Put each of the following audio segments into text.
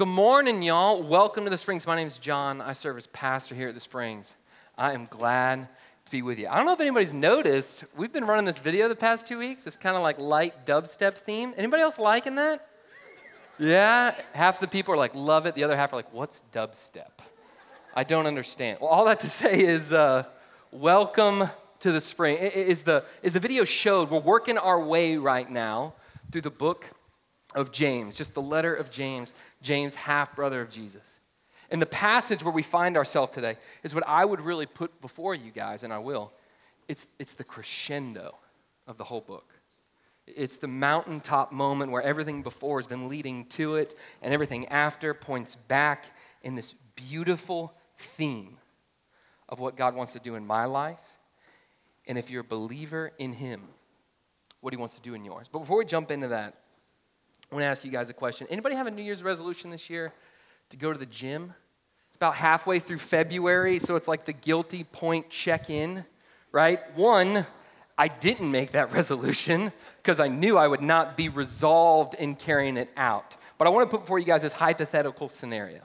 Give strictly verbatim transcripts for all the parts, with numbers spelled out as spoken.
good morning, y'all. Welcome to the Springs. My name is John. I serve as pastor here at the Springs. I am glad to be with you. I don't know if anybody's noticed, we've been running this video the past two weeks. It's kind of like light dubstep theme. Anybody else liking that? Yeah, half the people are like, love it. The other half are like, what's dubstep? I don't understand. Well, all that to say is uh, welcome to the Spring. As the, as the video showed, we're working our way right now through the book of James, just the letter of James, James, half-brother of Jesus. And the passage where we find ourselves today is what I would really put before you guys, and I will. It's, it's the crescendo of the whole book. It's the mountaintop moment where everything before has been leading to it, and everything after points back in this beautiful theme of what God wants to do in my life, and if you're a believer in him, what he wants to do in yours. But before we jump into that, I want to ask you guys a question. Anybody have a New Year's resolution this year to go to the gym? It's about halfway through February, so it's like the guilty point check-in, right? One, I didn't make that resolution because I knew I would not be resolved in carrying it out. But I want to put before you guys this hypothetical scenario,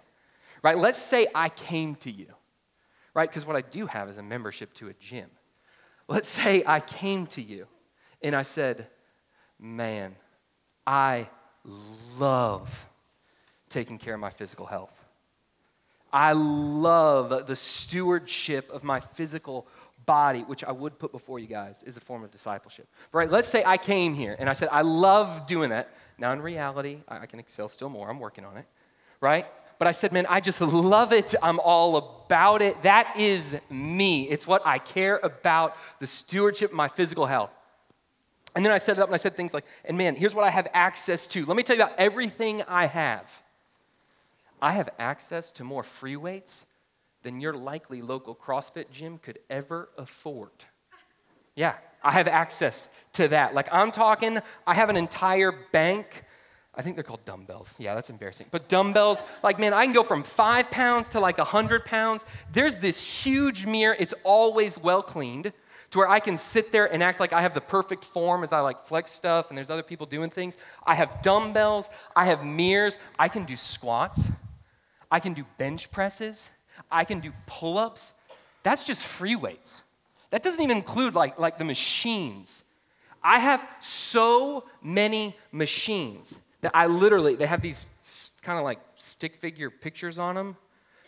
right? Let's say I came to you, right? Because what I do have is a membership to a gym. Let's say I came to you and I said, man, I love taking care of my physical health. I love the stewardship of my physical body, which I would put before you guys is a form of discipleship. Right? Let's say I came here and I said, I love doing that. Now, in reality, I can excel still more. I'm working on it, right? But I said, man, I just love it. I'm all about it. That is me. It's what I care about, the stewardship of my physical health. And then I set it up and I said things like, and man, here's what I have access to. Let me tell you about everything I have. I have access to more free weights than your likely local CrossFit gym could ever afford. Yeah, I have access to that. Like I'm talking, I have an entire bank. I think they're called dumbbells. Yeah, that's embarrassing. But dumbbells, like, man, I can go from five pounds to like one hundred pounds. There's this huge mirror. It's always well cleaned to where I can sit there and act like I have the perfect form as I like flex stuff and there's other people doing things. I have dumbbells. I have mirrors. I can do squats. I can do bench presses. I can do pull-ups. That's just free weights. That doesn't even include like, like the machines. I have so many machines. I literally, they have these kind of like stick figure pictures on them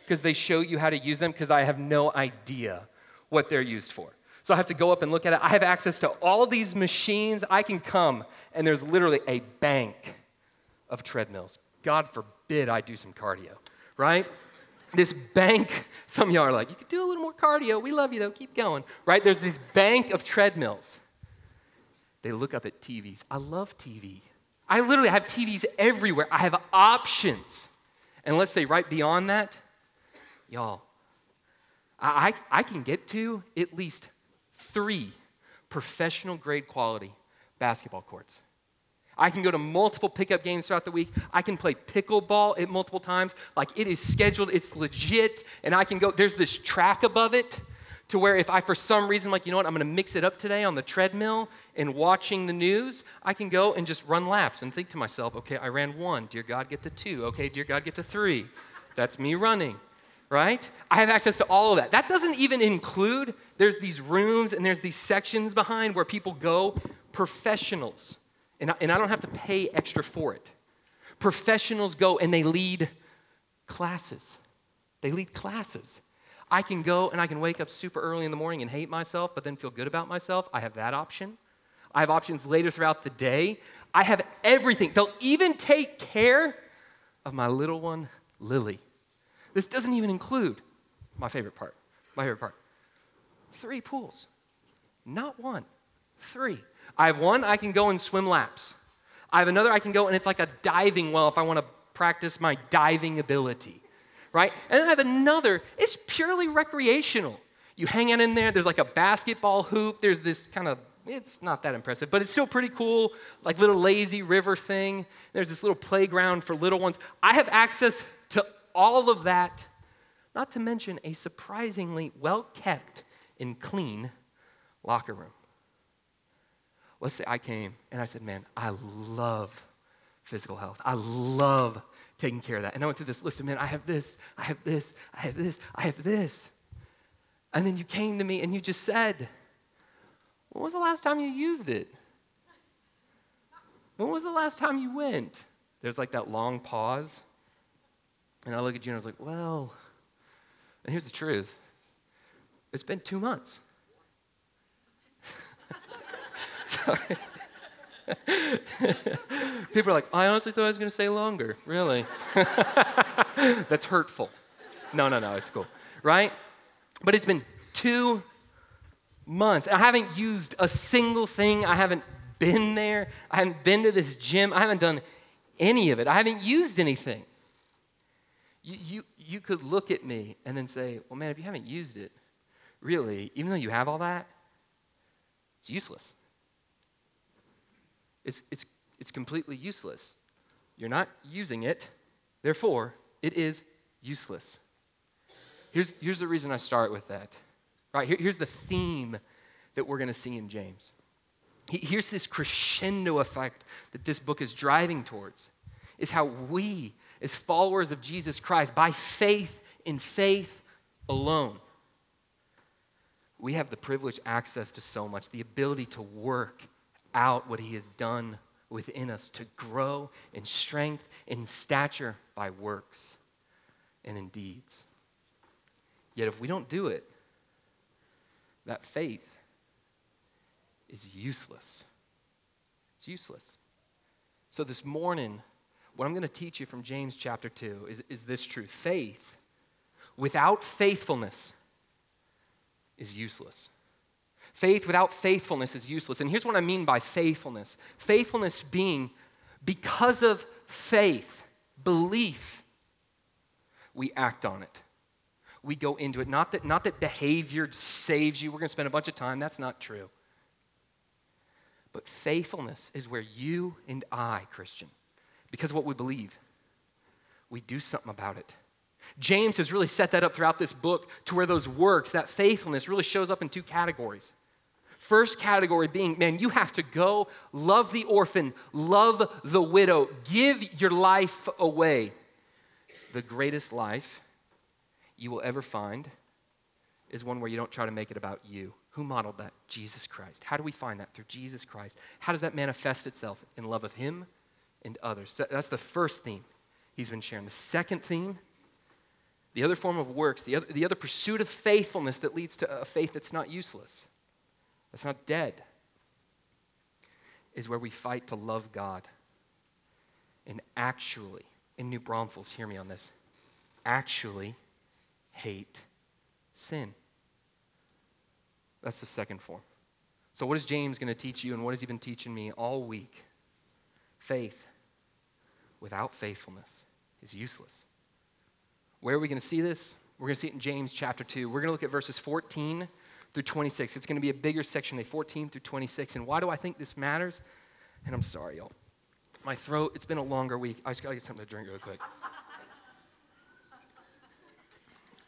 because they show you how to use them because I have no idea what they're used for. So I have to go up and look at it. I have access to all these machines. I can come and there's literally a bank of treadmills. God forbid I do some cardio, right? This bank, some of y'all are like, you could do a little more cardio. We love you though. Keep going, right? There's this bank of treadmills. They look up at T Vs. I love T V. I literally have T Vs everywhere. I have options. And let's say right beyond that, y'all, I, I can get to at least three professional grade quality basketball courts. I can go to multiple pickup games throughout the week. I can play pickleball at multiple times. Like it is scheduled, it's legit, and I can go, there's this track above it to where if I, for some reason, like, you know what, I'm going to mix it up today on the treadmill and watching the news, I can go and just run laps and think to myself, okay, I ran one. Dear God, get to two. Okay, dear God, get to three. That's me running, right? I have access to all of that. That doesn't even include, there's these rooms and there's these sections behind where people go, professionals, and I, and I don't have to pay extra for it. Professionals go and they lead classes. They lead classes. I can go and I can wake up super early in the morning and hate myself, but then feel good about myself. I have that option. I have options later throughout the day. I have everything. They'll even take care of my little one, Lily. This doesn't even include my favorite part, my favorite part. Three pools, not one, three. I have one, I can go and swim laps. I have another, I can go and it's like a diving well if I want to practice my diving ability. Right? And then I have another, it's purely recreational. You hang out in there, there's like a basketball hoop, there's this kind of, it's not that impressive, but it's still pretty cool, like little lazy river thing. There's this little playground for little ones. I have access to all of that, not to mention a surprisingly well-kept and clean locker room. Let's say I came and I said, man, I love physical health. I love taking care of that. And I went through this list of, man, I have this, I have this, I have this, I have this. And then you came to me and you just said, when was the last time you used it? When was the last time you went? There's like that long pause. And I look at you and I was like, well, and here's the truth. It's been two months. Sorry. People are like, I honestly thought I was going to stay longer. Really? That's hurtful. No, no, no, it's cool. Right? But it's been two months. I haven't used a single thing. I haven't been there. I haven't been to this gym. I haven't done any of it. I haven't used anything. You, you, you could look at me and then say, well, man, if you haven't used it, really, even though you have all that, it's useless. It's, it's, it's completely useless. You're not using it, therefore, it is useless. Here's, here's the reason I start with that. All right, here, here's the theme that we're going to see in James. He, here's this crescendo effect that this book is driving towards, is how we, as followers of Jesus Christ, by faith in faith alone, we have the privileged access to so much, the ability to work out what he has done within us, to grow in strength, in stature by works and in deeds. Yet if we don't do it, that faith is useless. It's useless. So this morning, what I'm going to teach you from James chapter two is, is this truth. Faith without faithfulness is useless. Faith without faithfulness is useless. And here's what I mean by faithfulness. Faithfulness being, because of faith, belief, we act on it. We go into it. Not that, not that behavior saves you. We're going to spend a bunch of time. That's not true. But faithfulness is where you and I, Christian, because of what we believe, we do something about it. James has really set that up throughout this book to where those works, that faithfulness, really shows up in two categories. First category being, man, you have to go love the orphan, love the widow, give your life away. The greatest life you will ever find is one where you don't try to make it about you. Who modeled that? Jesus Christ. How do we find that? Through Jesus Christ. How does that manifest itself? In love of him and others. So that's the first theme he's been sharing. The second theme, the other form of works, the other, the other pursuit of faithfulness that leads to a faith that's not useless, that's not dead, is where we fight to love God. And actually, in New Braunfels, hear me on this, actually hate sin. That's the second form. So what is James going to teach you, and what has he been teaching me all week? Faith without faithfulness is useless. Where are we going to see this? We're going to see it in James chapter two. We're going to look at verses fourteen through twenty-six. It's going to be a bigger section than fourteen through twenty-six. And why do I think this matters? And I'm sorry, y'all. My throat, it's been a longer week. I just got to get something to drink real quick.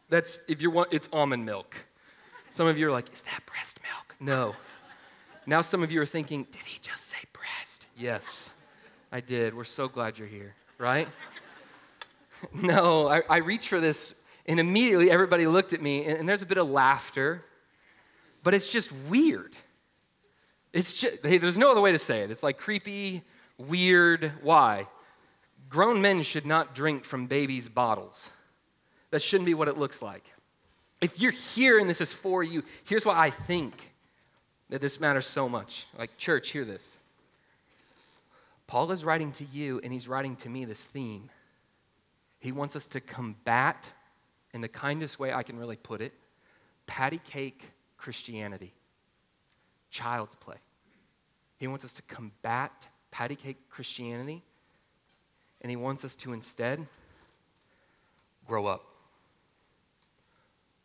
That's, if you want, it's almond milk. Some of you are like, is that breast milk? No. Now some of you are thinking, did he just say breast? Yes, I did. We're so glad you're here, right? No, I, I reached for this, and immediately everybody looked at me, and, and there's a bit of laughter, but it's just weird. It's just, hey, there's no other way to say it. It's like creepy, weird. Why? Grown men should not drink from babies' bottles. That shouldn't be what it looks like. If you're here and this is for you, here's why I think that this matters so much. Like, church, hear this. Paul is writing to you, and he's writing to me this theme. He wants us to combat, in the kindest way I can really put it, patty cake Christianity, child's play. He wants us to combat patty cake Christianity, and he wants us to instead grow up.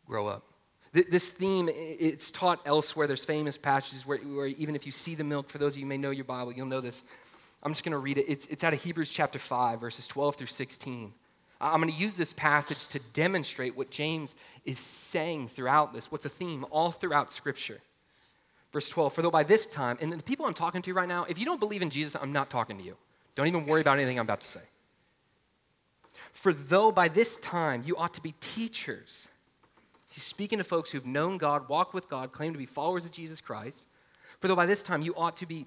Grow up. This theme, it's taught elsewhere. There's famous passages where, where even if you see the milk, for those of you who may know your Bible, you'll know this. I'm just going to read it. It's, it's out of Hebrews chapter five, verses twelve through sixteen. I'm going to use this passage to demonstrate what James is saying throughout this, what's a theme all throughout Scripture. Verse twelve, for though by this time, and the people I'm talking to right now, if you don't believe in Jesus, I'm not talking to you. Don't even worry about anything I'm about to say. For though by this time you ought to be teachers. He's speaking to folks who've known God, walked with God, claim to be followers of Jesus Christ. For though by this time you ought to be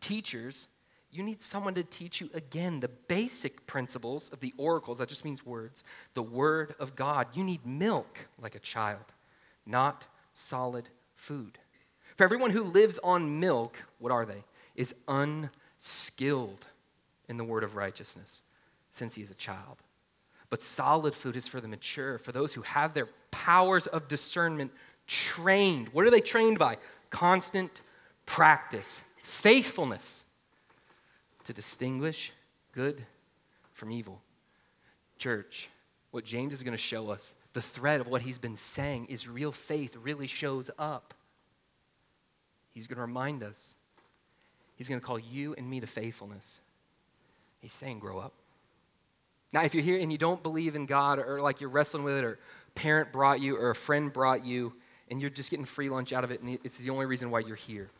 teachers, you need someone to teach you again the basic principles of the oracles. That just means words. The word of God. You need milk like a child, not solid food. For everyone who lives on milk, what are they? Is unskilled in the word of righteousness, since he is a child. But solid food is for the mature, for those who have their powers of discernment trained. What are they trained by? Constant practice, faithfulness to distinguish good from evil. Church, what James is going to show us, the thread of what he's been saying is real faith really shows up. He's going to remind us. He's going to call you and me to faithfulness. He's saying grow up. Now, if you're here and you don't believe in God, or like you're wrestling with it, or a parent brought you or a friend brought you and you're just getting free lunch out of it and it's the only reason why you're here,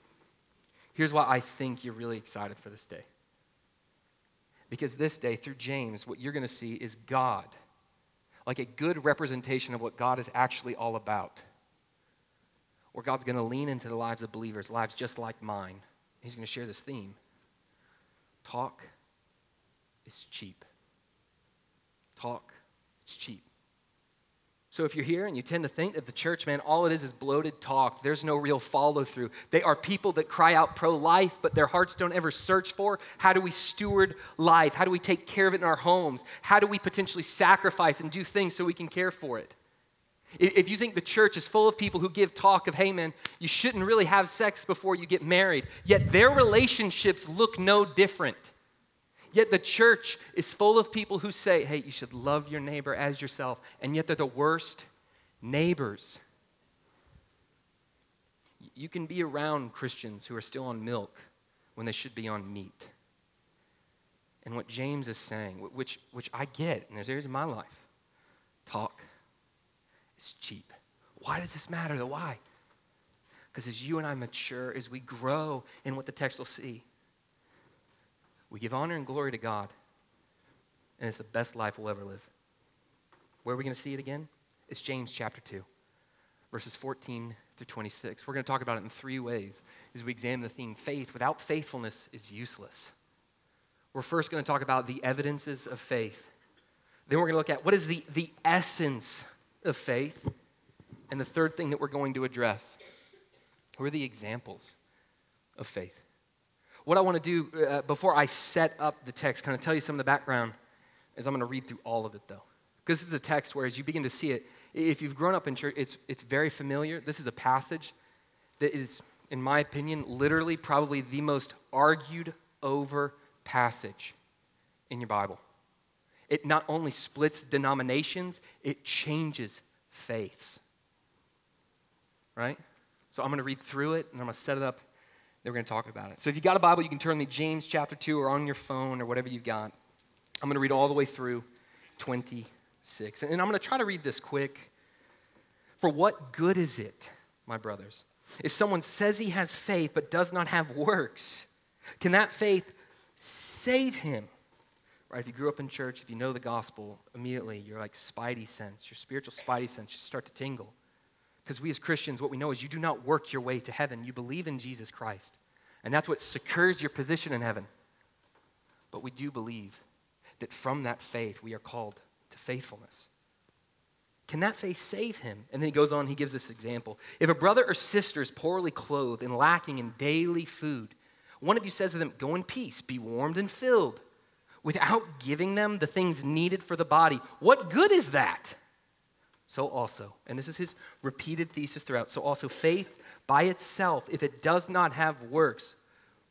here's why I think you're really excited for this day. Because this day, through James, what you're going to see is God, like a good representation of what God is actually all about, where God's going to lean into the lives of believers, lives just like mine. He's going to share this theme. Talk is cheap. Talk, it's cheap. So if you're here and you tend to think that the church, man, all it is is bloated talk. There's no real follow through. They are people that cry out pro-life, but their hearts don't ever search for, how do we steward life? How do we take care of it in our homes? How do we potentially sacrifice and do things so we can care for it? If you think the church is full of people who give talk of, hey, man, you shouldn't really have sex before you get married, yet their relationships look no different. Yet the church is full of people who say, hey, you should love your neighbor as yourself, and yet they're the worst neighbors. You can be around Christians who are still on milk when they should be on meat. And what James is saying, which, which I get, and there's areas in my life, talk is cheap. Why does this matter? The why? Because as you and I mature, as we grow in what the text will see, we give honor and glory to God, and it's the best life we'll ever live. Where are we going to see it again? It's James chapter two, verses fourteen through twenty-six. We're going to talk about it in three ways as we examine the theme, faith without faithfulness is useless. We're first going to talk about the evidences of faith. Then we're going to look at what is the, the essence of faith. And the third thing that we're going to address, who are the examples of faith? What I want to do uh, before I set up the text, kind of tell you some of the background, is I'm going to read through all of it, though. Because this is a text where as you begin to see it, if you've grown up in church, it's it's very familiar. This is a passage that is, in my opinion, literally probably the most argued over passage in your Bible. It not only splits denominations, it changes faiths. Right? So I'm going to read through it, and I'm going to set it up. Then we're going to talk about it. So if you got a Bible, you can turn to James chapter two, or on your phone, or whatever you've got. I'm going to read all the way through twenty-six. And I'm going to try to read this quick. For what good is it, my brothers, if someone says he has faith but does not have works? Can that faith save him? Right? If you grew up in church, if you know the gospel, immediately your like spidey sense, your spiritual spidey sense just start to tingle. Because we as Christians, what we know is you do not work your way to heaven. You believe in Jesus Christ. And that's what secures your position in heaven. But we do believe that from that faith, we are called to faithfulness. Can that faith save him? And then he goes on, he gives this example. If a brother or sister is poorly clothed and lacking in daily food, one of you says to them, go in peace, be warmed and filled, without giving them the things needed for the body. What good is that? So also, and this is his repeated thesis throughout, so also faith by itself, if it does not have works,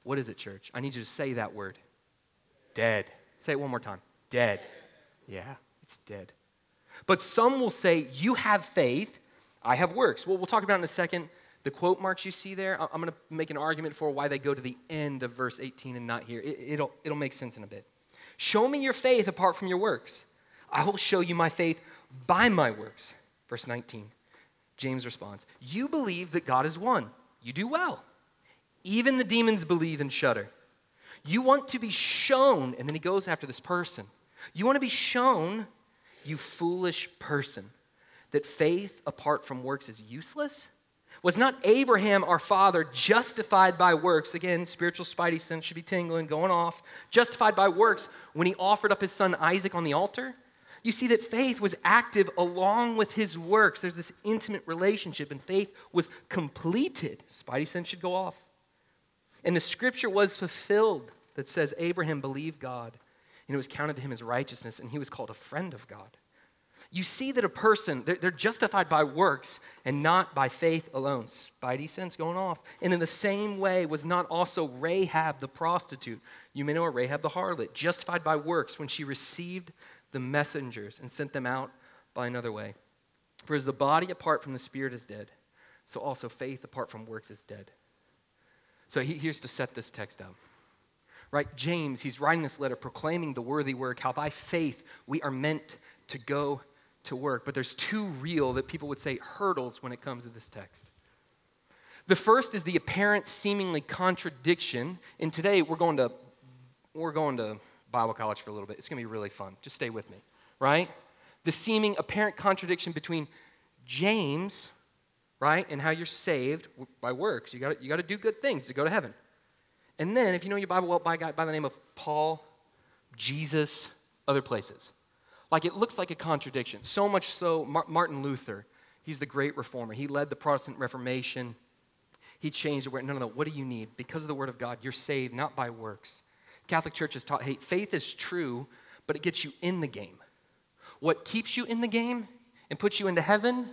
what is it, church? I need you to say that word. Dead. Say it one more time. Dead. Yeah, it's dead. But some will say, you have faith, I have works. Well, we'll talk about it in a second. The quote marks you see there, I'm going to make an argument for why they go to the end of verse eighteen and not here. It, it'll, it'll make sense in a bit. Show me your faith apart from your works. I will show you my faith by my works. Verse nineteen, James responds, you believe that God is one. You do well. Even the demons believe and shudder. You want to be shown, and then he goes after this person. You want to be shown, you foolish person, that faith apart from works is useless? Was not Abraham, our father, justified by works? Again, spiritual spidey sense should be tingling, going off. Justified by works when he offered up his son Isaac on the altar? You see that faith was active along with his works. There's this intimate relationship, and faith was completed. Spidey sense should go off. And the scripture was fulfilled that says Abraham believed God, and it was counted to him as righteousness, and he was called a friend of God. You see that a person, they're, they're justified by works and not by faith alone. Spidey sense going off. And in the same way was not also Rahab the prostitute. You may know her, Rahab the harlot, justified by works when she received the messengers and sent them out by another way. For as the body apart from the spirit is dead, so also faith apart from works is dead. So he, here's to set this text up. Right, James, he's writing this letter proclaiming the worthy work, how by faith we are meant to go to work. But there's two real, that people would say, hurdles when it comes to this text. The first is the apparent seemingly contradiction. And today we're going to, we're going to Bible college for a little bit. It's going to be really fun. Just stay with me, right? The seeming apparent contradiction between James, right, and how you're saved by works. You got you got to do good things to go to heaven. And then, if you know your Bible well, by a guy by the name of Paul, Jesus, other places. Like, it looks like a contradiction. So much so, Mar- Martin Luther, he's the great reformer. He led the Protestant Reformation. He changed the word. No, no, no. What do you need? Because of the word of God, you're saved, not by works. Catholic Church has taught, hey, faith is true, but it gets you in the game. What keeps you in the game and puts you into heaven,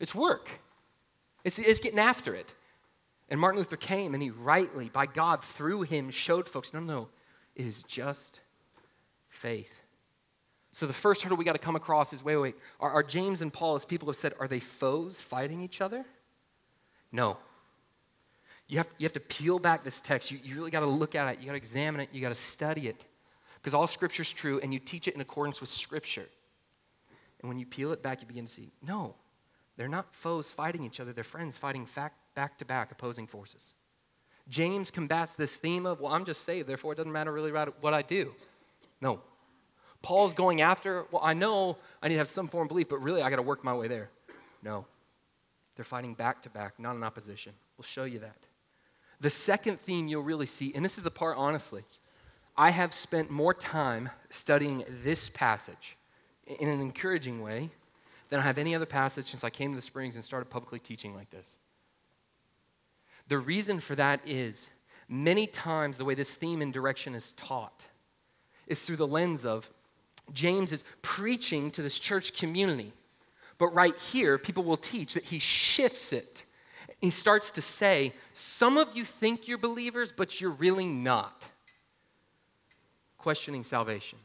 it's work. It's, it's getting after it. And Martin Luther came and he rightly, by God, through him, showed folks, no, no, it is just faith. So the first hurdle we got to come across is, wait, wait, are, are James and Paul, as people have said, are they foes fighting each other? No. You have, you have to peel back this text. You, you really got to look at it. You got to examine it. You got to study it. Because all Scripture's true, and you teach it in accordance with Scripture. And when you peel it back, you begin to see, no, they're not foes fighting each other. They're friends fighting fact back-to-back opposing forces. James combats this theme of, well, I'm just saved, therefore it doesn't matter really what I do. No. Paul's going after, well, I know I need to have some form of belief, but really I got to work my way there. No. They're fighting back-to-back, not in opposition. We'll show you that. The second theme you'll really see, and this is the part, honestly, I have spent more time studying this passage in an encouraging way than I have any other passage since I came to the Springs and started publicly teaching like this. The reason for that is many times the way this theme and direction is taught is through the lens of James is preaching to this church community. But right here, people will teach that he shifts it. He starts to say, some of you think you're believers, but you're really not. Questioning salvation,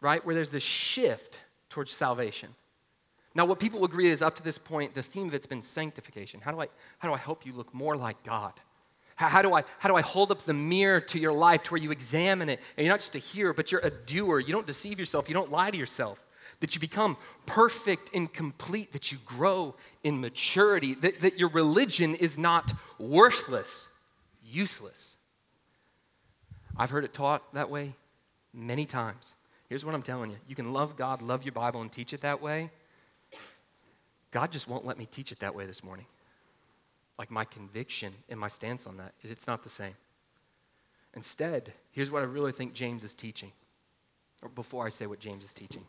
right? Where there's this shift towards salvation. Now, what people agree is, up to this point, the theme of it's been sanctification. How do I, how do I help you look more like God? How, how do I, how do I hold up the mirror to your life to where you examine it? And you're not just a hearer, but you're a doer. You don't deceive yourself. You don't lie to yourself. That you become perfect and complete. That you grow in maturity. That, that your religion is not worthless, useless. I've heard it taught that way many times. Here's what I'm telling you. You can love God, love your Bible, and teach it that way. God just won't let me teach it that way this morning. Like, my conviction and my stance on that, it's not the same. Instead, here's what I really think James is teaching. Or before I say what James is teaching.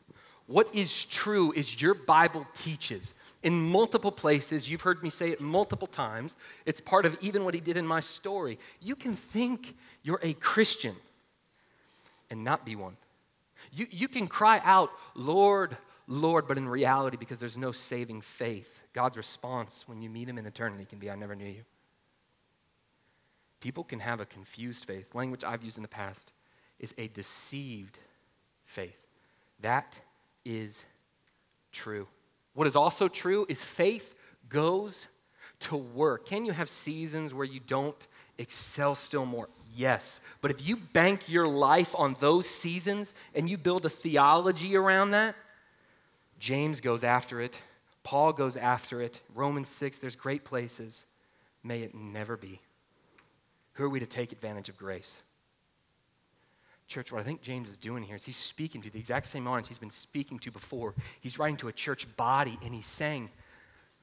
What is true is your Bible teaches. In multiple places, you've heard me say it multiple times. It's part of even what he did in my story. You can think you're a Christian and not be one. You, you can cry out, Lord, Lord, but in reality, because there's no saving faith, God's response when you meet him in eternity can be, I never knew you. People can have a confused faith. Language I've used in the past is a deceived faith. That is true. What is also true is faith goes to work. Can you have seasons where you don't excel still more? Yes. But if you bank your life on those seasons and you build a theology around that, James goes after it. Paul goes after it. Romans six, there's great places. May it never be. Who are we to take advantage of grace? Church, what I think James is doing here is he's speaking to the exact same audience he's been speaking to before. He's writing to a church body, and he's saying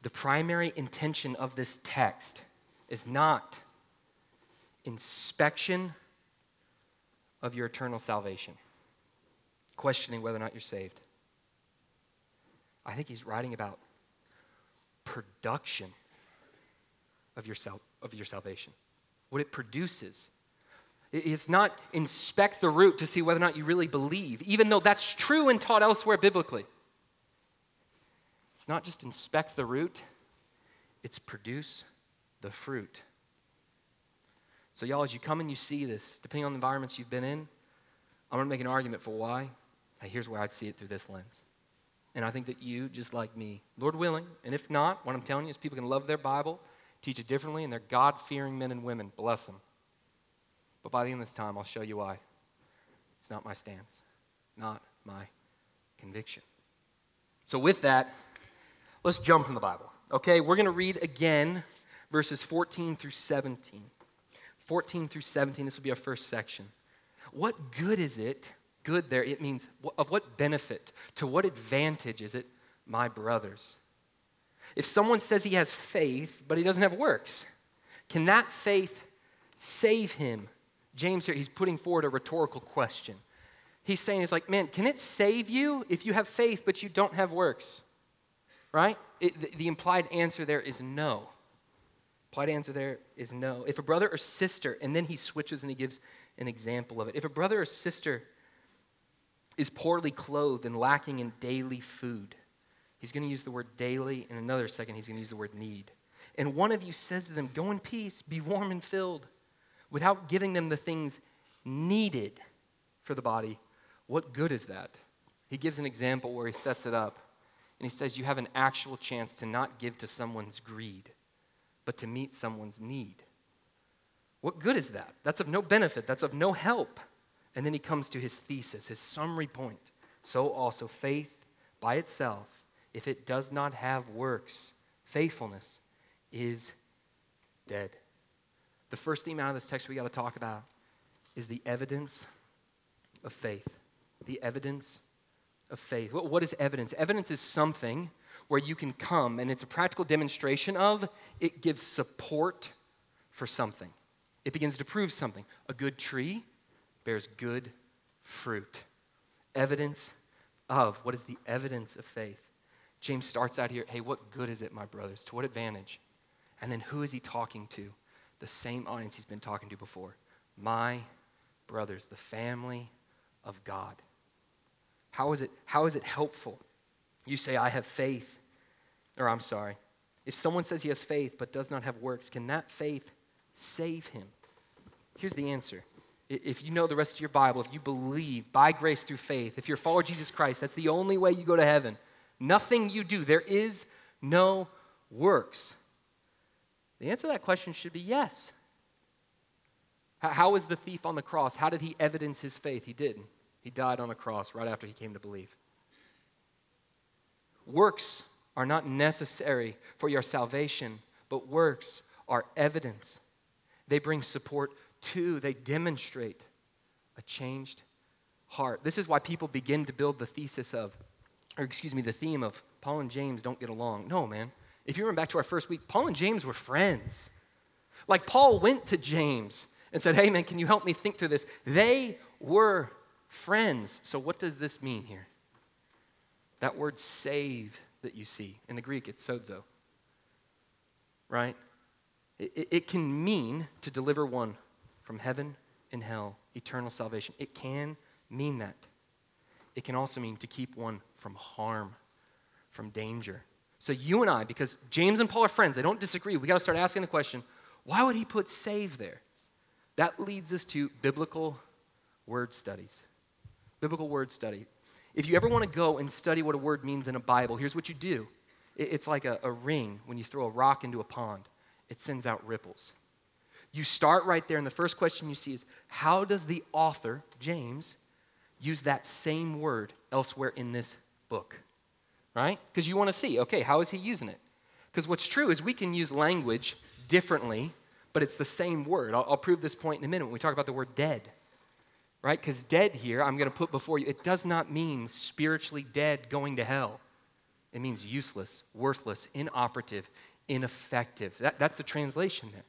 the primary intention of this text is not inspection of your eternal salvation, questioning whether or not you're saved. I think he's writing about production of your, sal- of your salvation, what it produces. It's not inspect the root to see whether or not you really believe, even though that's true and taught elsewhere biblically. It's not just inspect the root, it's produce the fruit. So y'all, as you come and you see this, depending on the environments you've been in, I'm going to make an argument for why. Hey, here's where I'd see it through this lens. And I think that you, just like me, Lord willing, and if not, what I'm telling you is people can love their Bible, teach it differently, and they're God-fearing men and women. Bless them. But by the end of this time, I'll show you why. It's not my stance, not my conviction. So with that, let's jump from the Bible, okay? We're going to read again verses fourteen through seventeen. fourteen through seventeen, this will be our first section. What good is it? Good there, it means of what benefit? To what advantage is it, my brothers? If someone says he has faith, but he doesn't have works, can that faith save him? James here, he's putting forward a rhetorical question. He's saying, it's like, man, can it save you if you have faith but you don't have works? Right? It, the, the implied answer there is no. Implied answer there is no. If a brother or sister, and then he switches and he gives an example of it. If a brother or sister is poorly clothed and lacking in daily food, he's going to use the word daily. In another second, he's going to use the word need. And one of you says to them, go in peace, be warm and filled, without giving them the things needed for the body, what good is that? He gives an example where he sets it up, and he says you have an actual chance to not give to someone's greed, but to meet someone's need. What good is that? That's of no benefit. That's of no help. And then he comes to his thesis, his summary point. So also faith by itself, if it does not have works, faithfulness is dead. The first theme out of this text we got to talk about is the evidence of faith. The evidence of faith. What, what is evidence? Evidence is something where you can come, and it's a practical demonstration of, it gives support for something. It begins to prove something. A good tree bears good fruit. Evidence of. What is the evidence of faith? James starts out here, hey, what good is it, my brothers? To what advantage? And then who is he talking to? The same audience he's been talking to before. My brothers, the family of God. How is it, how is it helpful? You say, I have faith, or I'm sorry. If someone says he has faith but does not have works, can that faith save him? Here's the answer. If you know the rest of your Bible, if you believe by grace through faith, if you're a follower of Jesus Christ, that's the only way you go to heaven. Nothing you do. There is no works. The answer to that question should be yes. How was the thief on the cross? How did he evidence his faith? He didn't. He died on a cross right after he came to believe. Works are not necessary for your salvation, but works are evidence. They bring support to, they demonstrate a changed heart. This is why people begin to build the thesis of, or excuse me, the theme of Paul and James don't get along. No, man. If you remember back to our first week, Paul and James were friends. Like Paul went to James and said, hey man, can you help me think through this? They were friends. So what does this mean here? That word save that you see, in the Greek it's sozo, right? It, it, it can mean to deliver one from heaven and hell, eternal salvation. It can mean that. It can also mean to keep one from harm, from danger. So you and I, because James and Paul are friends, they don't disagree, we got to start asking the question, why would he put save there? That leads us to biblical word studies. Biblical word study. If you ever want to go and study what a word means in a Bible, here's what you do. It's like a, a ring when you throw a rock into a pond. It sends out ripples. You start right there, and the first question you see is, how does the author, James, use that same word elsewhere in this book? Right? Because you want to see, okay, how is he using it? Because what's true is we can use language differently, but it's the same word. I'll, I'll prove this point in a minute when we talk about the word dead. right? Because dead here, I'm going to put before you, it does not mean spiritually dead, going to hell. It means useless, worthless, inoperative, ineffective. That, that's the translation there.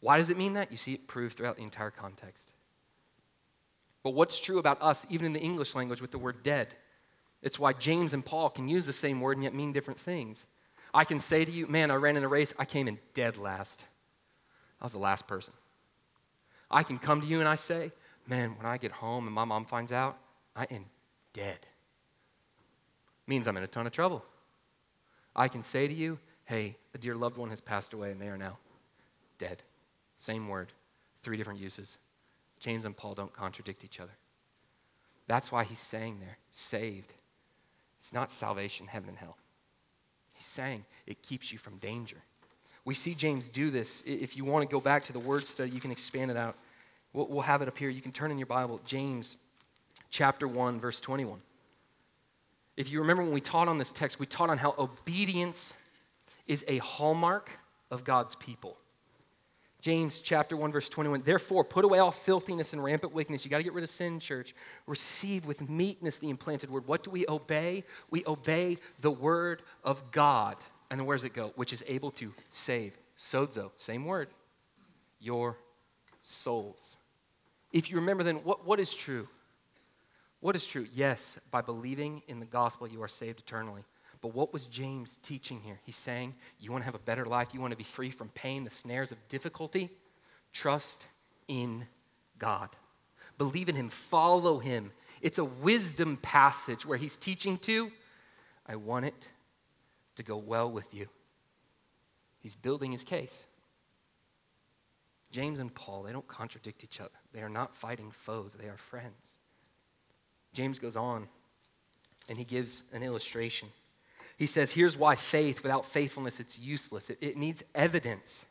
Why does it mean that? You see it proved throughout the entire context. But what's true about us, even in the English language, with the word dead? It's why James and Paul can use the same word and yet mean different things. I can say to you, man, I ran in a race, I came in dead last. I was the last person. I can come to you and I say, man, when I get home and my mom finds out, I am dead. Means I'm in a ton of trouble. I can say to you, hey, a dear loved one has passed away and they are now dead. Same word, three different uses. James and Paul don't contradict each other. That's why he's saying there, saved. It's not salvation, heaven and hell. He's saying it keeps you from danger. We see James do this. If you want to go back to the word study, you can expand it out. We'll, we'll have it up here. You can turn in your Bible, James chapter one, verse twenty-one. If you remember when we taught on this text, we taught on how obedience is a hallmark of God's people. James chapter one, verse twenty-one, therefore put away all filthiness and rampant wickedness. You got to get rid of sin, church. Receive with meekness the implanted word. What do we obey? We obey the word of God. And then where does it go? Which is able to save. Sozo, same word. Your souls. If you remember then, what, what is true? What is true? Yes, by believing in the gospel, you are saved eternally. But what was James teaching here? He's saying, you want to have a better life? You want to be free from pain, the snares of difficulty? Trust in God. Believe in him. Follow him. It's a wisdom passage where he's teaching to, I want it to go well with you. He's building his case. James and Paul, they don't contradict each other. They are not fighting foes. They are friends. James goes on, and he gives an illustration. He says, here's why faith, without faithfulness, it's useless. It, it needs evidence.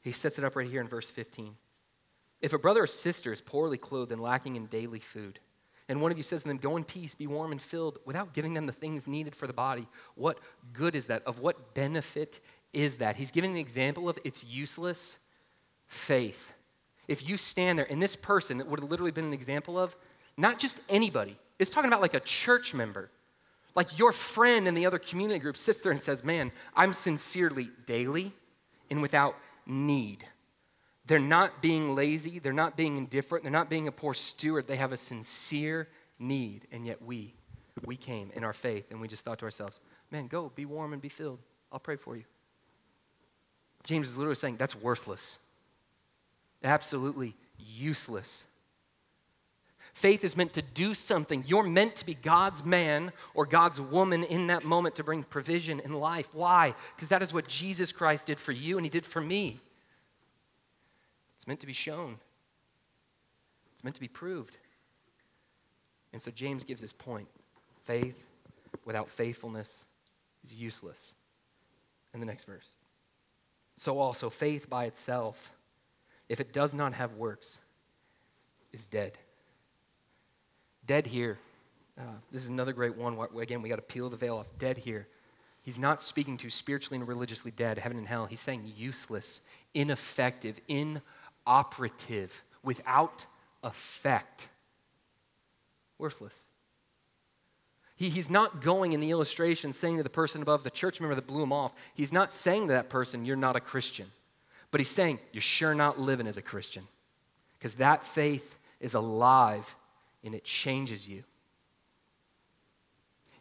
He sets it up right here in verse fifteen. If a brother or sister is poorly clothed and lacking in daily food, and one of you says to them, go in peace, be warm and filled, without giving them the things needed for the body, what good is that? Of what benefit is that? He's giving an example of it's useless faith. If you stand there, and this person that would have literally been an example of, not just anybody. It's talking about like a church member. Like your friend in the other community group sits there and says, man, I'm sincerely daily and without need. They're not being lazy. They're not being indifferent. They're not being a poor steward. They have a sincere need. And yet we, we came in our faith and we just thought to ourselves, man, go be warm and be filled. I'll pray for you. James is literally saying that's worthless. Absolutely useless. Faith is meant to do something. You're meant to be God's man or God's woman in that moment to bring provision in life. Why? Because that is what Jesus Christ did for you and he did for me. It's meant to be shown. It's meant to be proved. And so James gives his point. Faith without faithfulness is useless. In the next verse. So also faith by itself, if it does not have works, is dead. Dead here. Uh, this is another great one. Again, we got to peel the veil off. Dead here. He's not speaking to spiritually and religiously dead, heaven and hell. He's saying useless, ineffective, inoperative, without effect. Worthless. He, he's not going in the illustration saying to the person above, the church member that blew him off, he's not saying to that person, you're not a Christian. But he's saying, you're sure not living as a Christian. Because that faith is alive and it changes you.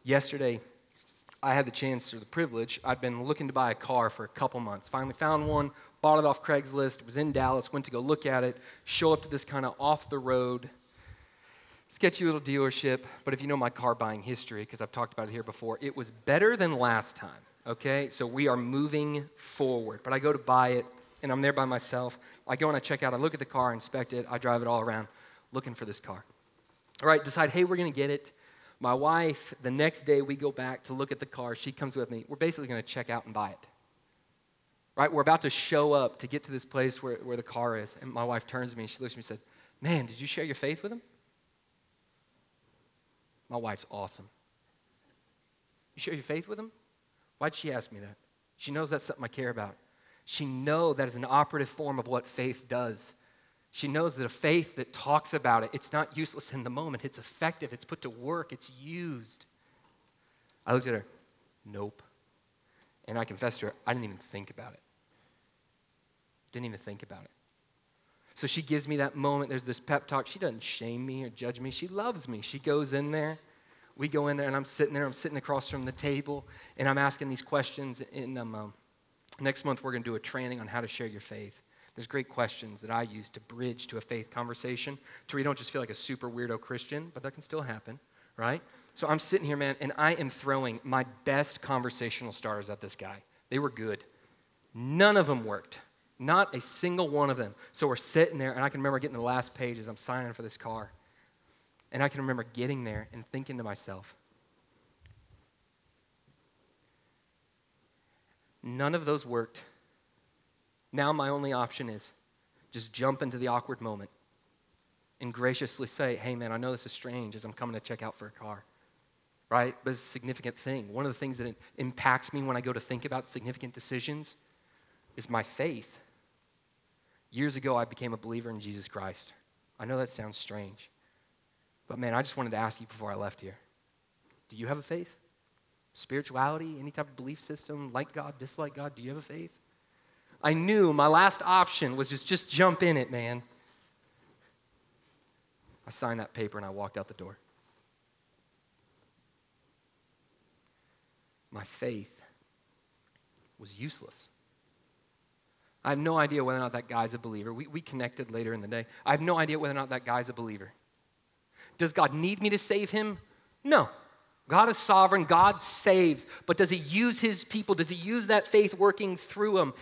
Yesterday, I had the chance or the privilege. I'd been looking to buy a car for a couple months. Finally found one, bought it off Craigslist, was in Dallas, went to go look at it, show up to this kind of off-the-road, sketchy little dealership. But if you know my car buying history, because I've talked about it here before, it was better than last time, okay? So we are moving forward. But I go to buy it, and I'm there by myself. I go and I check out. I look at the car, I inspect it. I drive it all around looking for this car. All right, decide, hey, we're going to get it. My wife, the next day we go back to look at the car. She comes with me. We're basically going to check out and buy it. Right, we're about to show up to get to this place where, where the car is. And my wife turns to me and she looks at me and says, man, did you share your faith with him? My wife's awesome. You share your faith with him? Why'd she ask me that? She knows that's something I care about. She knows that is an operative form of what faith does. She knows that a faith that talks about it, it's not useless in the moment. It's effective. It's put to work. It's used. I looked at her, nope. And I confessed to her, I didn't even think about it. Didn't even think about it. So she gives me that moment. There's this pep talk. She doesn't shame me or judge me. She loves me. She goes in there. We go in there, and I'm sitting there. I'm sitting across from the table, and I'm asking these questions. And um, um, next month, we're going to do a training on how to share your faith. There's great questions that I use to bridge to a faith conversation to where you don't just feel like a super weirdo Christian, but that can still happen, right? So I'm sitting here, man, and I am throwing my best conversational stars at this guy. They were good. None of them worked. Not a single one of them. So we're sitting there, and I can remember getting to the last page as I'm signing for this car. And I can remember getting there and thinking to myself, none of those worked. Now my only option is just jump into the awkward moment and graciously say, hey, man, I know this is strange as I'm coming to check out for a car, right? But it's a significant thing. One of the things that impacts me when I go to think about significant decisions is my faith. Years ago, I became a believer in Jesus Christ. I know that sounds strange, but, man, I just wanted to ask you before I left here, do you have a faith? Spirituality, any type of belief system, like God, dislike God, do you have a faith? I knew my last option was just, just jump in it, man. I signed that paper and I walked out the door. My faith was useless. I have no idea whether or not that guy's a believer. We, we connected later in the day. I have no idea whether or not that guy's a believer. Does God need me to save him? No. God is sovereign. God saves. But does he use his people? Does he use that faith working through him?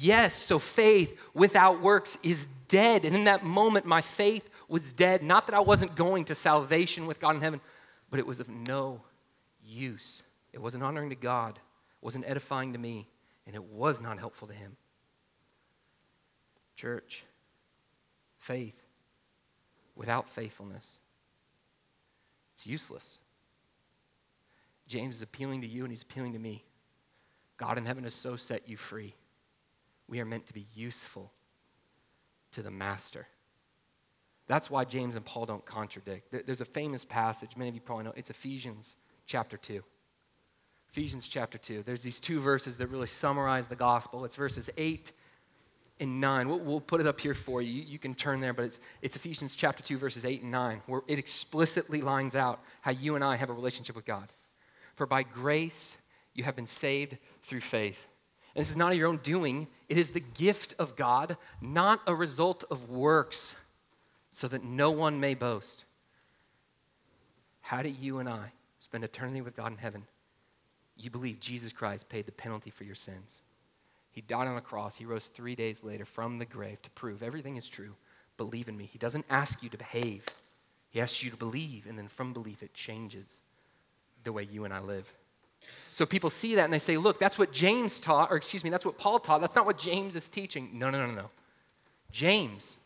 Yes. So faith without works is dead. And in that moment, my faith was dead. Not that I wasn't going to salvation with God in heaven, but it was of no use. It wasn't honoring to God. It wasn't edifying to me. And it was not helpful to him. Church, faith without faithfulness, it's useless. James is appealing to you and he's appealing to me. God in heaven has so set you free. We are meant to be useful to the master. That's why James and Paul don't contradict. There's a famous passage, many of you probably know, it's Ephesians chapter two. Ephesians chapter two. There's these two verses that really summarize the gospel. It's verses eight and nine. We'll, we'll put it up here for you. you. You can turn there, but it's it's Ephesians chapter two, verses eight and nine, where it explicitly lines out how you and I have a relationship with God. For by grace you have been saved through faith. And this is not of your own doing. It is the gift of God, not a result of works, so that no one may boast. How do you and I spend eternity with God in heaven? You believe Jesus Christ paid the penalty for your sins. He died on a cross. He rose three days later from the grave to prove everything is true. Believe in me. He doesn't ask you to behave. He asks you to believe, and then from belief it changes the way you and I live. So people see that and they say, look, that's what James taught, or excuse me, that's what Paul taught. That's not what James is teaching. No, no, no, no. James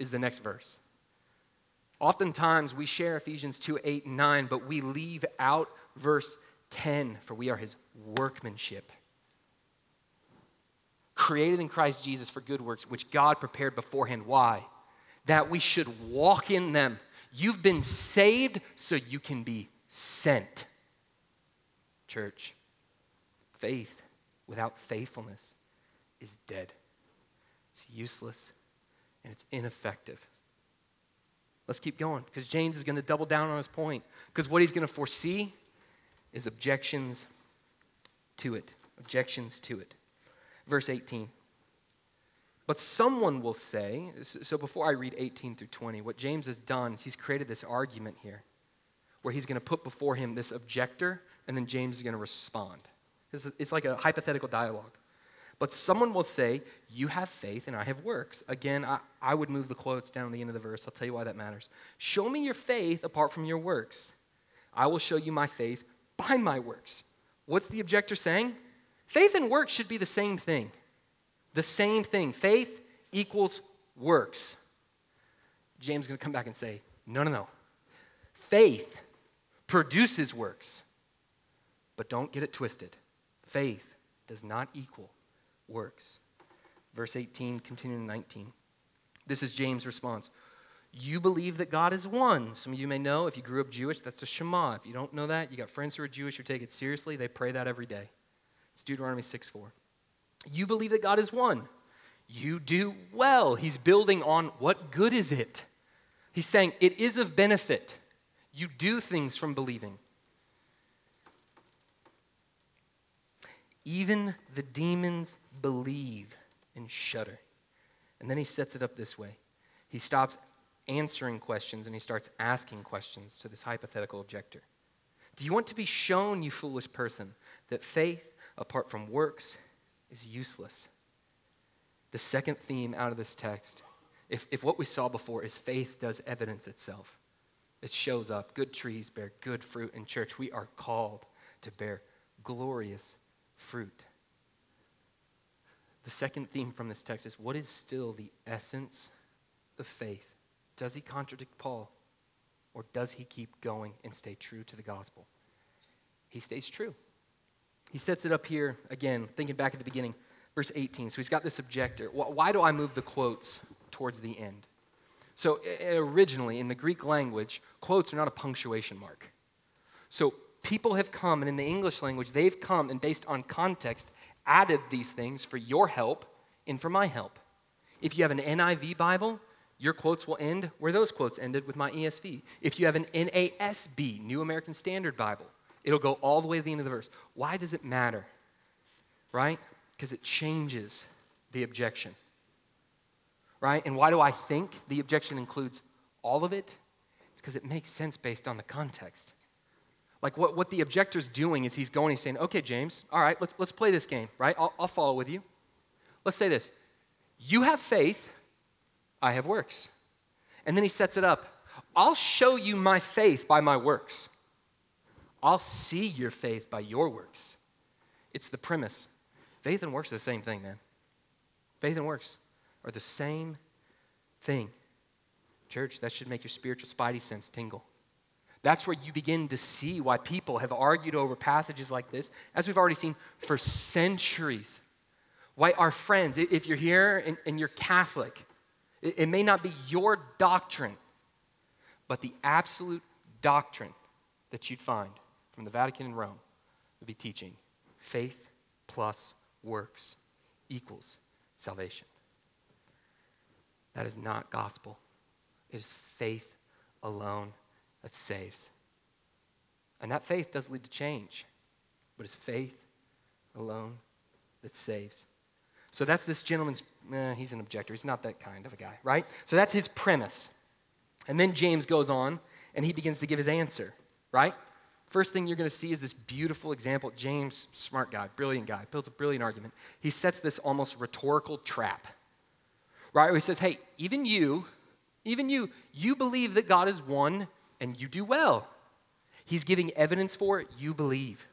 is the next verse. Oftentimes we share Ephesians two, eight, and nine, but we leave out verse ten, for we are his workmanship, created in Christ Jesus for good works, which God prepared beforehand. Why? That we should walk in them. You've been saved so you can be sent. Church, faith without faithfulness is dead. It's useless and it's ineffective. Let's keep going, because James is going to double down on his point, because what he's going to foresee is objections to it. Objections to it. Verse eighteen. But someone will say, so before I read eighteen through twenty, what James has done is he's created this argument here, where he's going to put before him this objector, and then James is going to respond. It's like a hypothetical dialogue. But someone will say, you have faith and I have works. Again, I, I would move the quotes down at the end of the verse. I'll tell you why that matters. Show me your faith apart from your works. I will show you my faith by my works. What's the objector saying? Faith and works should be the same thing. The same thing. Faith equals works. James is going to come back and say, no, no, no. Faith produces works, but don't get it twisted. Faith does not equal works. Verse eighteen, continuing nineteen. This is James' response. You believe that God is one. Some of you may know, if you grew up Jewish, that's the Shema. If you don't know that, you got friends who are Jewish who take it seriously. They pray that every day. It's Deuteronomy six four. You believe that God is one. You do well. He's building on what good is it? He's saying it is of benefit. You do things from believing. Even the demons believe and shudder. And then he sets it up this way. He stops answering questions and he starts asking questions to this hypothetical objector. Do you want to be shown, you foolish person, that faith apart from works is useless? The second theme out of this text, if, if what we saw before is faith does evidence itself, it shows up. Good trees bear good fruit. In church, we are called to bear glorious fruit. The second theme from this text is, what is still the essence of faith? Does he contradict Paul, or does he keep going and stay true to the gospel? He stays true. He sets it up here again, thinking back at the beginning, verse eighteen. So he's got this objector. Why do I move the quotes towards the end? So originally, in the Greek language, quotes are not a punctuation mark. So people have come, and in the English language, they've come, and based on context, added these things for your help and for my help. If you have an N I V Bible, your quotes will end where those quotes ended with my E S V. If you have an N A S B, New American Standard Bible, it'll go all the way to the end of the verse. Why does it matter? Right? Because it changes the objection. Right? And why do I think the objection includes all of it? It's because it makes sense based on the context. Like what, what the objector's doing is he's going and he's saying, okay, James, all right, let's, let's play this game, right? I'll, I'll follow with you. Let's say this. You have faith. I have works. And then he sets it up. I'll show you my faith by my works. I'll see your faith by your works. It's the premise. Faith and works are the same thing, man. Faith and works are the same thing. Church, that should make your spiritual spidey sense tingle. That's where you begin to see why people have argued over passages like this, as we've already seen, for centuries. Why our friends, if you're here and, and you're Catholic, it may not be your doctrine, but the absolute doctrine that you'd find from the Vatican and Rome would be teaching faith plus works equals salvation. That is not gospel. It is faith alone that saves. And that faith does lead to change, but it's faith alone that saves. So that's this gentleman's, eh, he's an objector. He's not that kind of a guy, right? So that's his premise. And then James goes on, and he begins to give his answer, right? First thing you're going to see is this beautiful example. James, smart guy, brilliant guy, built a brilliant argument. He sets this almost rhetorical trap, right? Where he says, hey, even you, even you, you believe that God is one, and you do well. He's giving evidence for it. You believe,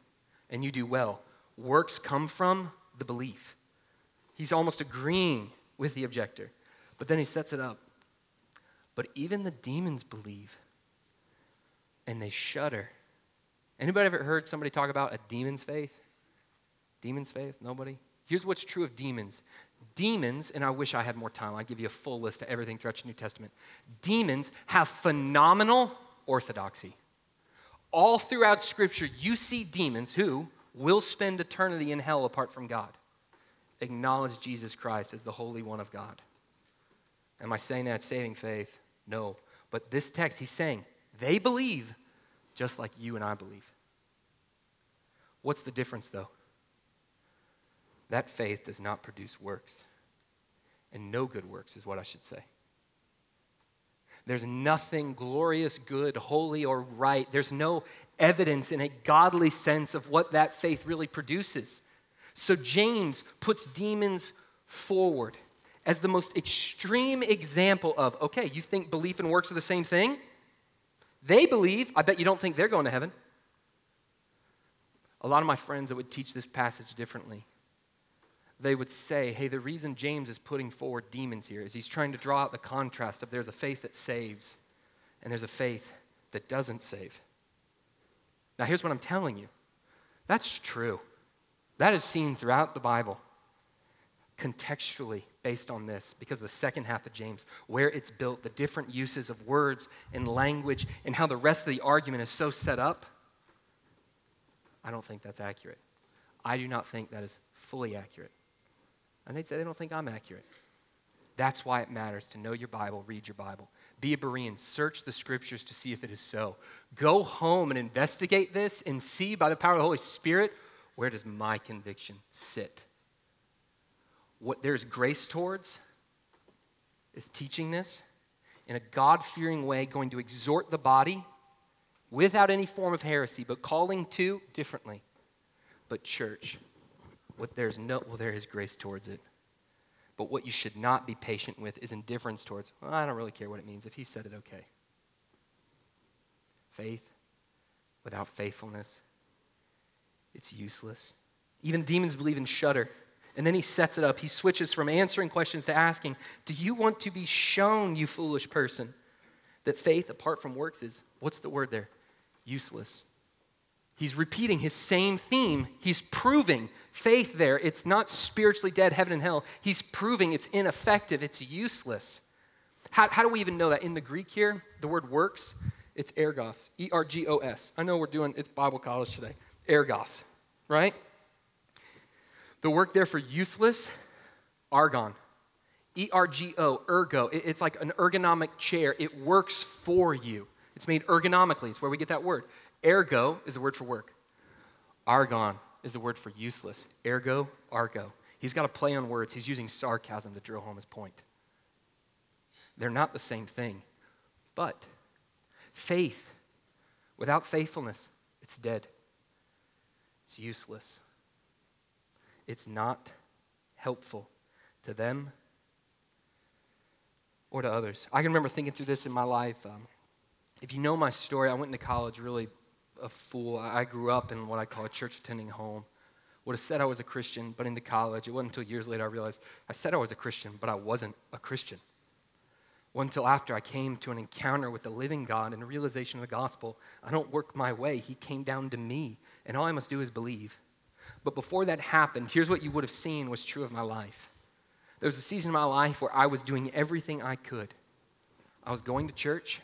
and you do well. Works come from the belief. He's almost agreeing with the objector. But then he sets it up. But even the demons believe, and they shudder. Anybody ever heard somebody talk about a demon's faith? Demon's faith? Nobody? Here's what's true of demons. Demons, and I wish I had more time. I'd give you a full list of everything throughout your New Testament. Demons have phenomenal orthodoxy. All throughout Scripture, you see demons who will spend eternity in hell apart from God. Acknowledge Jesus Christ as the Holy One of God. Am I saying that's saving faith? No. But this text, he's saying, they believe just like you and I believe. What's the difference, though? That faith does not produce works. And no good works is what I should say. There's nothing glorious, good, holy, or right. There's no evidence in a godly sense of what that faith really produces. So James puts demons forward as the most extreme example of, okay, you think belief and works are the same thing? They believe. I bet you don't think they're going to heaven. A lot of my friends that would teach this passage differently, they would say, hey, the reason James is putting forward demons here is he's trying to draw out the contrast of there's a faith that saves and there's a faith that doesn't save. Now, here's what I'm telling you. That's true. That is seen throughout the Bible. contextually based on this, because of the second half of James, where it's built, the different uses of words and language and how the rest of the argument is so set up, I don't think that's accurate. I do not think that is fully accurate. And they'd say they don't think I'm accurate. That's why it matters to know your Bible, read your Bible. Be a Berean, search the scriptures to see if it is so. Go home and investigate this and see by the power of the Holy Spirit, where does my conviction sit? What there's grace towards is teaching this in a God-fearing way, going to exhort the body without any form of heresy, but calling to differently. But church, what there's no, well, there is grace towards it. But what you should not be patient with is indifference towards, well, I don't really care what it means. If he said it, okay. Faith without faithfulness, it's useless. Even demons believe and shudder. And then he sets it up. He switches from answering questions to asking, do you want to be shown, you foolish person, that faith apart from works is, what's the word there? Useless. He's repeating his same theme. He's proving faith there. It's not spiritually dead, heaven and hell. He's proving it's ineffective. It's useless. How, how do we even know that? In the Greek here, the word works, it's ergos, E R G O S. I know we're doing, it's Bible college today. Ergos, right? The work there for useless, argon, E R G O, ergo. It, it's like an ergonomic chair. It works for you. It's made ergonomically. It's where we get that word. Ergo is the word for work. Argon is the word for useless. Ergo, argo. He's got a play on words. He's using sarcasm to drill home his point. They're not the same thing. But faith, without faithfulness, it's dead. It's useless. It's not helpful to them or to others. I can remember thinking through this in my life. Um, if you know my story, I went into college really a fool. I grew up in what I call a church-attending home. Would have said I was a Christian, but into college, it wasn't until years later I realized I said I was a Christian, but I wasn't a Christian. It wasn't until after I came to an encounter with the living God and a realization of the gospel. I don't work my way. He came down to me, and all I must do is believe. But before that happened, here's what you would have seen was true of my life. There was a season in my life where I was doing everything I could. I was going to church.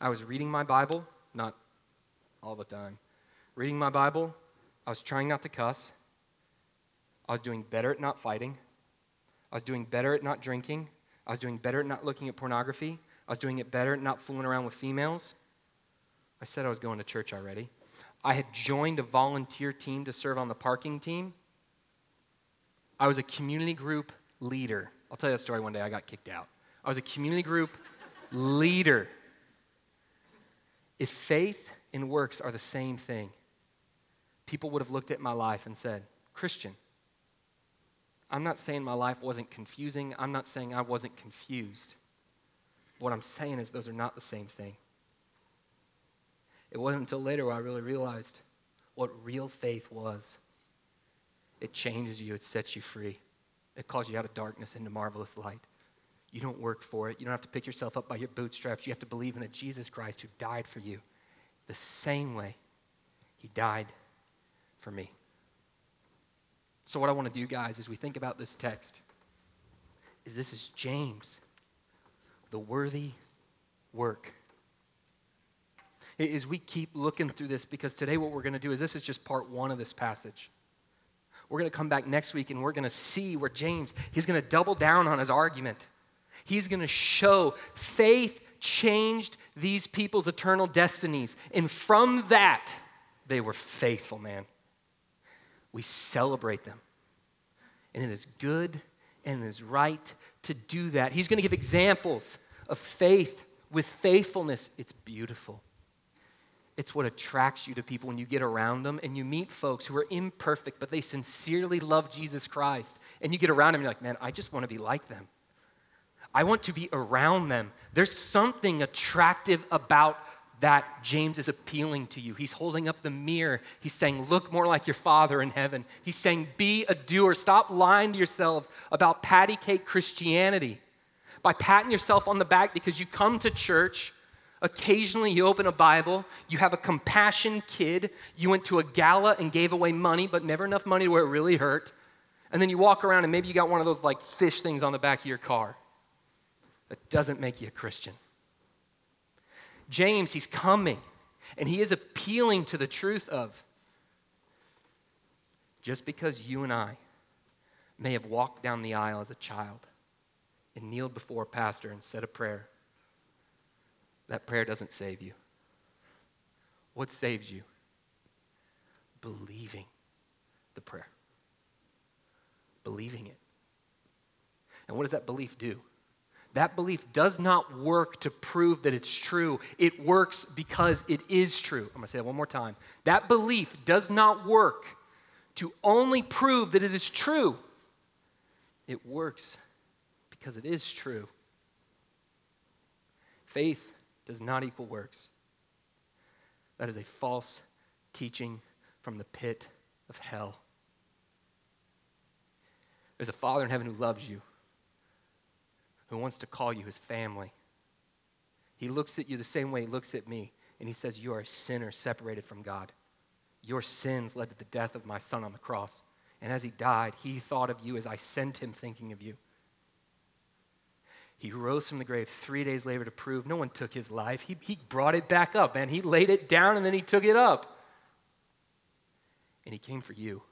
I was reading my Bible, not all the time. Reading my Bible, I was trying not to cuss. I was doing better at not fighting. I was doing better at not drinking. I was doing better at not looking at pornography. I was doing it better at not fooling around with females. I said I was going to church already. I had joined a volunteer team to serve on the parking team. I was a community group leader. I'll tell you that story one day. I got kicked out. I was a community group leader. If faith and works are the same thing, people would have looked at my life and said, Christian. I'm not saying my life wasn't confusing. I'm not saying I wasn't confused. What I'm saying is those are not the same thing. It wasn't until later where I really realized what real faith was. It changes you. It sets you free. It calls you out of darkness into marvelous light. You don't work for it. You don't have to pick yourself up by your bootstraps. You have to believe in a Jesus Christ who died for you the same way he died for me. So what I want to do, guys, as we think about this text, is this is James, the worthy work. As we keep looking through this, because today what we're going to do is this is just part one of this passage. We're going to come back next week and we're going to see where James, he's going to double down on his argument. He's going to show faith changed these people's eternal destinies. And from that, they were faithful, man. We celebrate them. And it is good and it is right to do that. He's going to give examples of faith with faithfulness. It's beautiful. It's what attracts you to people when you get around them and you meet folks who are imperfect, but they sincerely love Jesus Christ. And you get around them and you're like, man, I just want to be like them. I want to be around them. There's something attractive about that. James is appealing to you. He's holding up the mirror. He's saying, look more like your Father in heaven. He's saying, be a doer. Stop lying to yourselves about patty cake Christianity. By patting yourself on the back because you come to church, occasionally you open a Bible, you have a compassion kid, you went to a gala and gave away money, but never enough money to where it really hurt. And then you walk around and maybe you got one of those like fish things on the back of your car. That doesn't make you a Christian. James, he's coming and he is appealing to the truth of just because you and I may have walked down the aisle as a child and kneeled before a pastor and said a prayer, that prayer doesn't save you. What saves you? Believing the prayer. Believing it. And what does that belief do? That belief does not work to prove that it's true. It works because it is true. I'm going to say that one more time. That belief does not work to only prove that it is true. It works because it is true. Faith does not equal works. That is a false teaching from the pit of hell. There's a Father in heaven who loves you, who wants to call you his family. He looks at you the same way he looks at me, and he says, you are a sinner separated from God. Your sins led to the death of my Son on the cross. And as he died, he thought of you as I sent him thinking of you. He rose from the grave three days later to prove no one took his life. He, he brought it back up, man. He laid it down and then he took it up. And he came for you.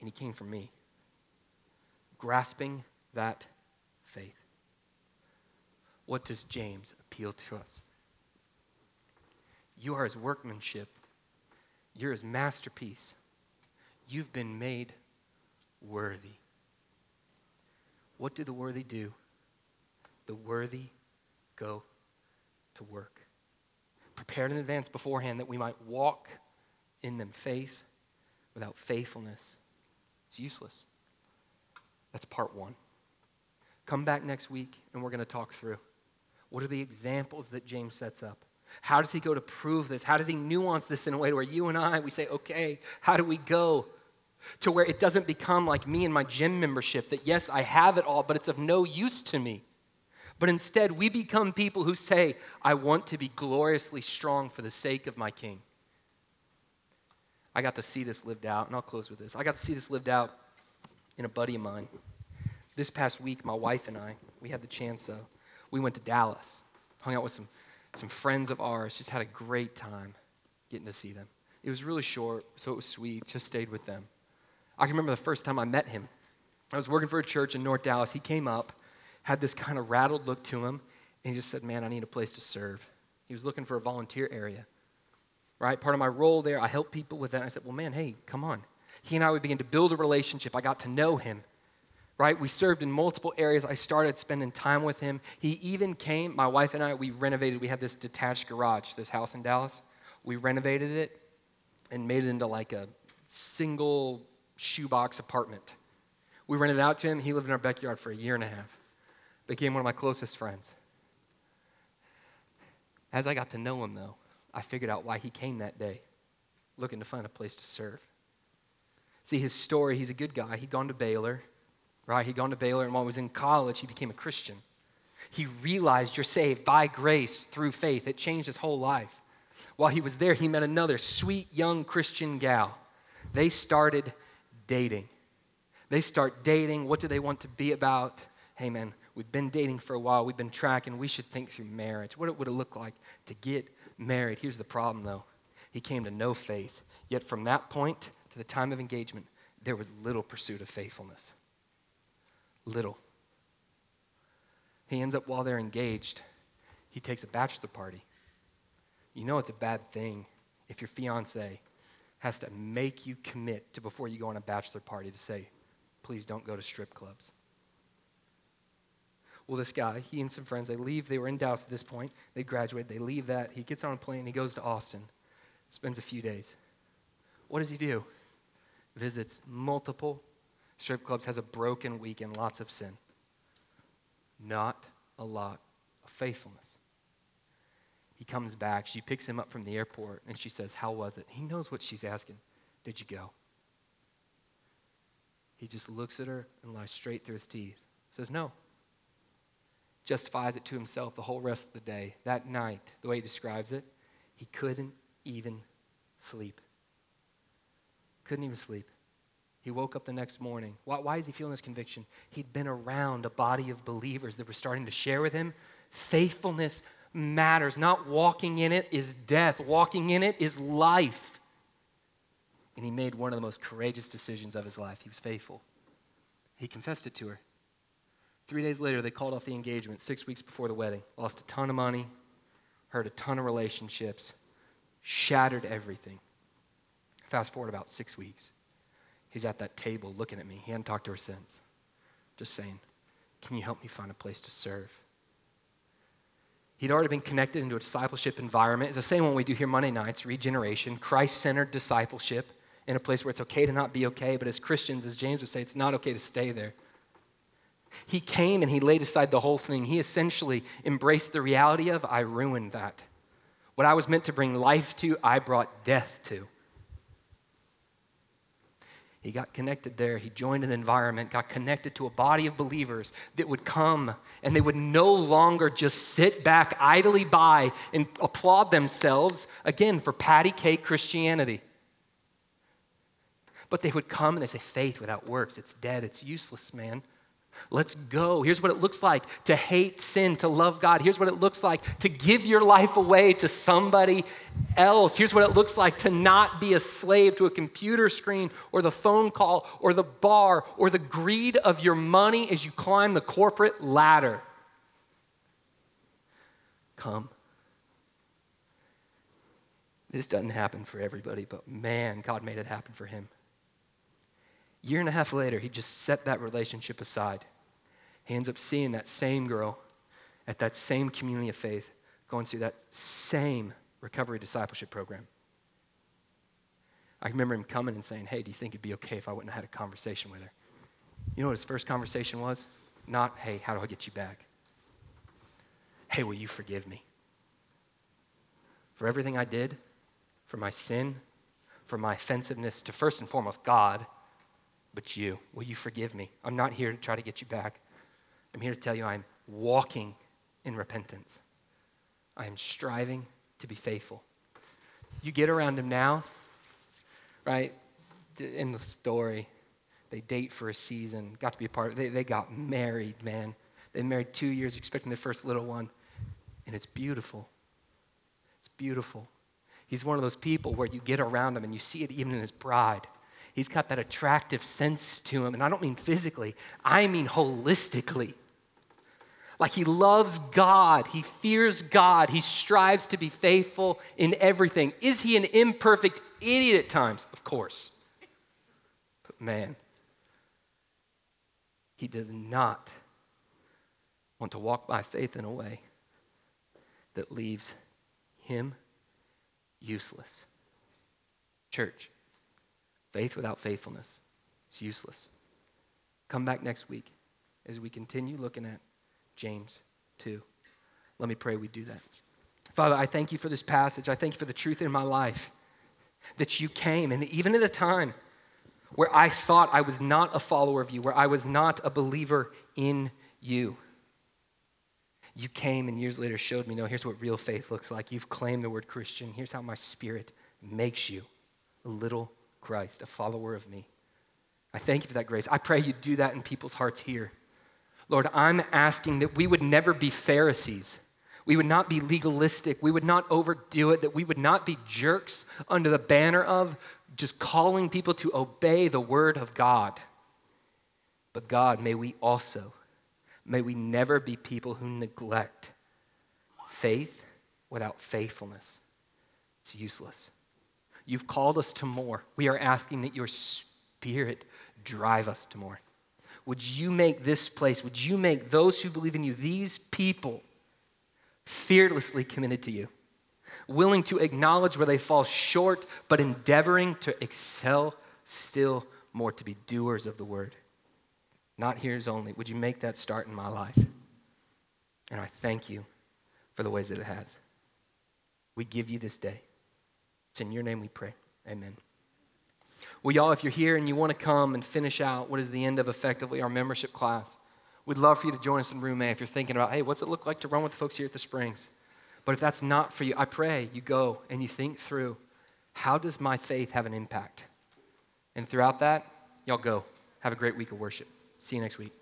And he came for me. Grasping that faith. What does James appeal to us? You are his workmanship. You're his masterpiece. You've been made worthy. What do the worthy do? The worthy go to work. Prepared in advance beforehand that we might walk in them. Faith without faithfulness, it's useless. That's part one. Come back next week and we're going to talk through. What are the examples that James sets up? How does he go to prove this? How does he nuance this in a way where you and I, we say, okay, how do we go to where it doesn't become like me and my gym membership that yes, I have it all, but it's of no use to me. But instead, we become people who say, I want to be gloriously strong for the sake of my King. I got to see this lived out, and I'll close with this. I got to see this lived out in a buddy of mine. This past week, my wife and I, we had the chance of, we went to Dallas, hung out with some Some friends of ours, just had a great time getting to see them. It was really short, so it was sweet, just stayed with them. I can remember the first time I met him. I was working for a church in North Dallas. He came up, had this kind of rattled look to him, and he just said, man, I need a place to serve. He was looking for a volunteer area, right? Part of my role there, I helped people with that. I said, well, man, hey, come on. He and I, we began to build a relationship. I got to know him. Right? We served in multiple areas. I started spending time with him. He even came, my wife and I, we renovated. We had this detached garage, this house in Dallas. We renovated it and made it into like a single shoebox apartment. We rented it out to him. He lived in our backyard for a year and a half. Became one of my closest friends. As I got to know him, though, I figured out why he came that day, looking to find a place to serve. See, his story, he's a good guy. He'd gone to Baylor. Right, he'd gone to Baylor, and while he was in college, he became a Christian. He realized you're saved by grace through faith. It changed his whole life. While he was there, he met another sweet young Christian gal. They started dating. They start dating. What do they want to be about? Hey, man, we've been dating for a while. We've been tracking. We should think through marriage. What would it look like to get married? Here's the problem, though. He came to no faith. Yet from that point to the time of engagement, there was little pursuit of faithfulness. Little. He ends up while they're engaged, he takes a bachelor party. You know it's a bad thing if your fiance has to make you commit to before you go on a bachelor party to say, please don't go to strip clubs. Well, this guy, he and some friends, they leave. They were in Dallas at this point. They graduate. They leave that. He gets on a plane. He goes to Austin, spends a few days. What does he do? Visits multiple strip clubs, has a broken week and lots of sin. Not a lot of faithfulness. He comes back. She picks him up from the airport and she says, how was it? He knows what she's asking. Did you go? He just looks at her and lies straight through his teeth. Says no. Justifies it to himself the whole rest of the day. That night, the way he describes it, he couldn't even sleep. Couldn't even sleep. He woke up the next morning. Why, why is he feeling this conviction? He'd been around a body of believers that were starting to share with him. Faithfulness matters. Not walking in it is death. Walking in it is life. And he made one of the most courageous decisions of his life. He was faithful. He confessed it to her. Three days later, they called off the engagement, six weeks before the wedding. Lost a ton of money, hurt a ton of relationships, shattered everything. Fast forward about six weeks. He's at that table looking at me. He hadn't talked to her since. Just saying, can you help me find a place to serve? He'd already been connected into a discipleship environment. It's the same one we do here Monday nights, regeneration, Christ-centered discipleship in a place where it's okay to not be okay, but as Christians, as James would say, it's not okay to stay there. He came and he laid aside the whole thing. He essentially embraced the reality of, I ruined that. What I was meant to bring life to, I brought death to. He got connected there. He joined an environment, got connected to a body of believers that would come, and they would no longer just sit back idly by and applaud themselves, again, for patty cake Christianity. But they would come and they say, faith without works, it's dead, it's useless, man. Let's go. Here's what it looks like to hate sin, to love God. Here's what it looks like to give your life away to somebody else. Here's what it looks like to not be a slave to a computer screen or the phone call or the bar or the greed of your money as you climb the corporate ladder. Come. This doesn't happen for everybody, but man, God made it happen for him. Year and a half later, he just set that relationship aside. He ends up seeing that same girl at that same community of faith going through that same recovery discipleship program. I remember him coming and saying, hey, do you think it'd be okay if I wouldn't have had a conversation with her? You know what his first conversation was? Not, hey, how do I get you back? Hey, will you forgive me? For everything I did, for my sin, for my offensiveness to first and foremost God, but you, will you forgive me? I'm not here to try to get you back. I'm here to tell you I'm walking in repentance. I am striving to be faithful. You get around him now, right? In the story, they date for a season, got to be a part of it. They, they got married, man. They married two years, expecting their first little one. And it's beautiful. It's beautiful. He's one of those people where you get around him and you see it even in his bride. He's got that attractive sense to him. And I don't mean physically. I mean holistically. Like he loves God. He fears God. He strives to be faithful in everything. Is he an imperfect idiot at times? Of course. But man, he does not want to walk by faith in a way that leaves him useless. Church. Faith without faithfulness is useless. Come back next week as we continue looking at James two. Let me pray we do that. Father, I thank you for this passage. I thank you for the truth in my life that you came. And even at a time where I thought I was not a follower of you, where I was not a believer in you, you came and years later showed me, no, here's what real faith looks like. You've claimed the word Christian. Here's how my spirit makes you a little Christ, a follower of me. I thank you for that grace. I pray you do that in people's hearts here. Lord, I'm asking that we would never be Pharisees. We would not be legalistic. We would not overdo it, that we would not be jerks under the banner of just calling people to obey the word of God. But God, may we also, may we never be people who neglect faith without faithfulness. It's useless. You've called us to more. We are asking that your spirit drive us to more. Would you make this place, would you make those who believe in you, these people, fearlessly committed to you, willing to acknowledge where they fall short, but endeavoring to excel still more, to be doers of the word, not hearers only. Would you make that start in my life? And I thank you for the ways that it has. We give you this day. It's in your name we pray. Amen. Well, y'all, if you're here and you want to come and finish out what is the end of effectively our membership class, we'd love for you to join us in room A if you're thinking about, hey, what's it look like to run with the folks here at the Springs? But if that's not for you, I pray you go and you think through, how does my faith have an impact? And throughout that, Y'all go. Have a great week of worship. See you next week.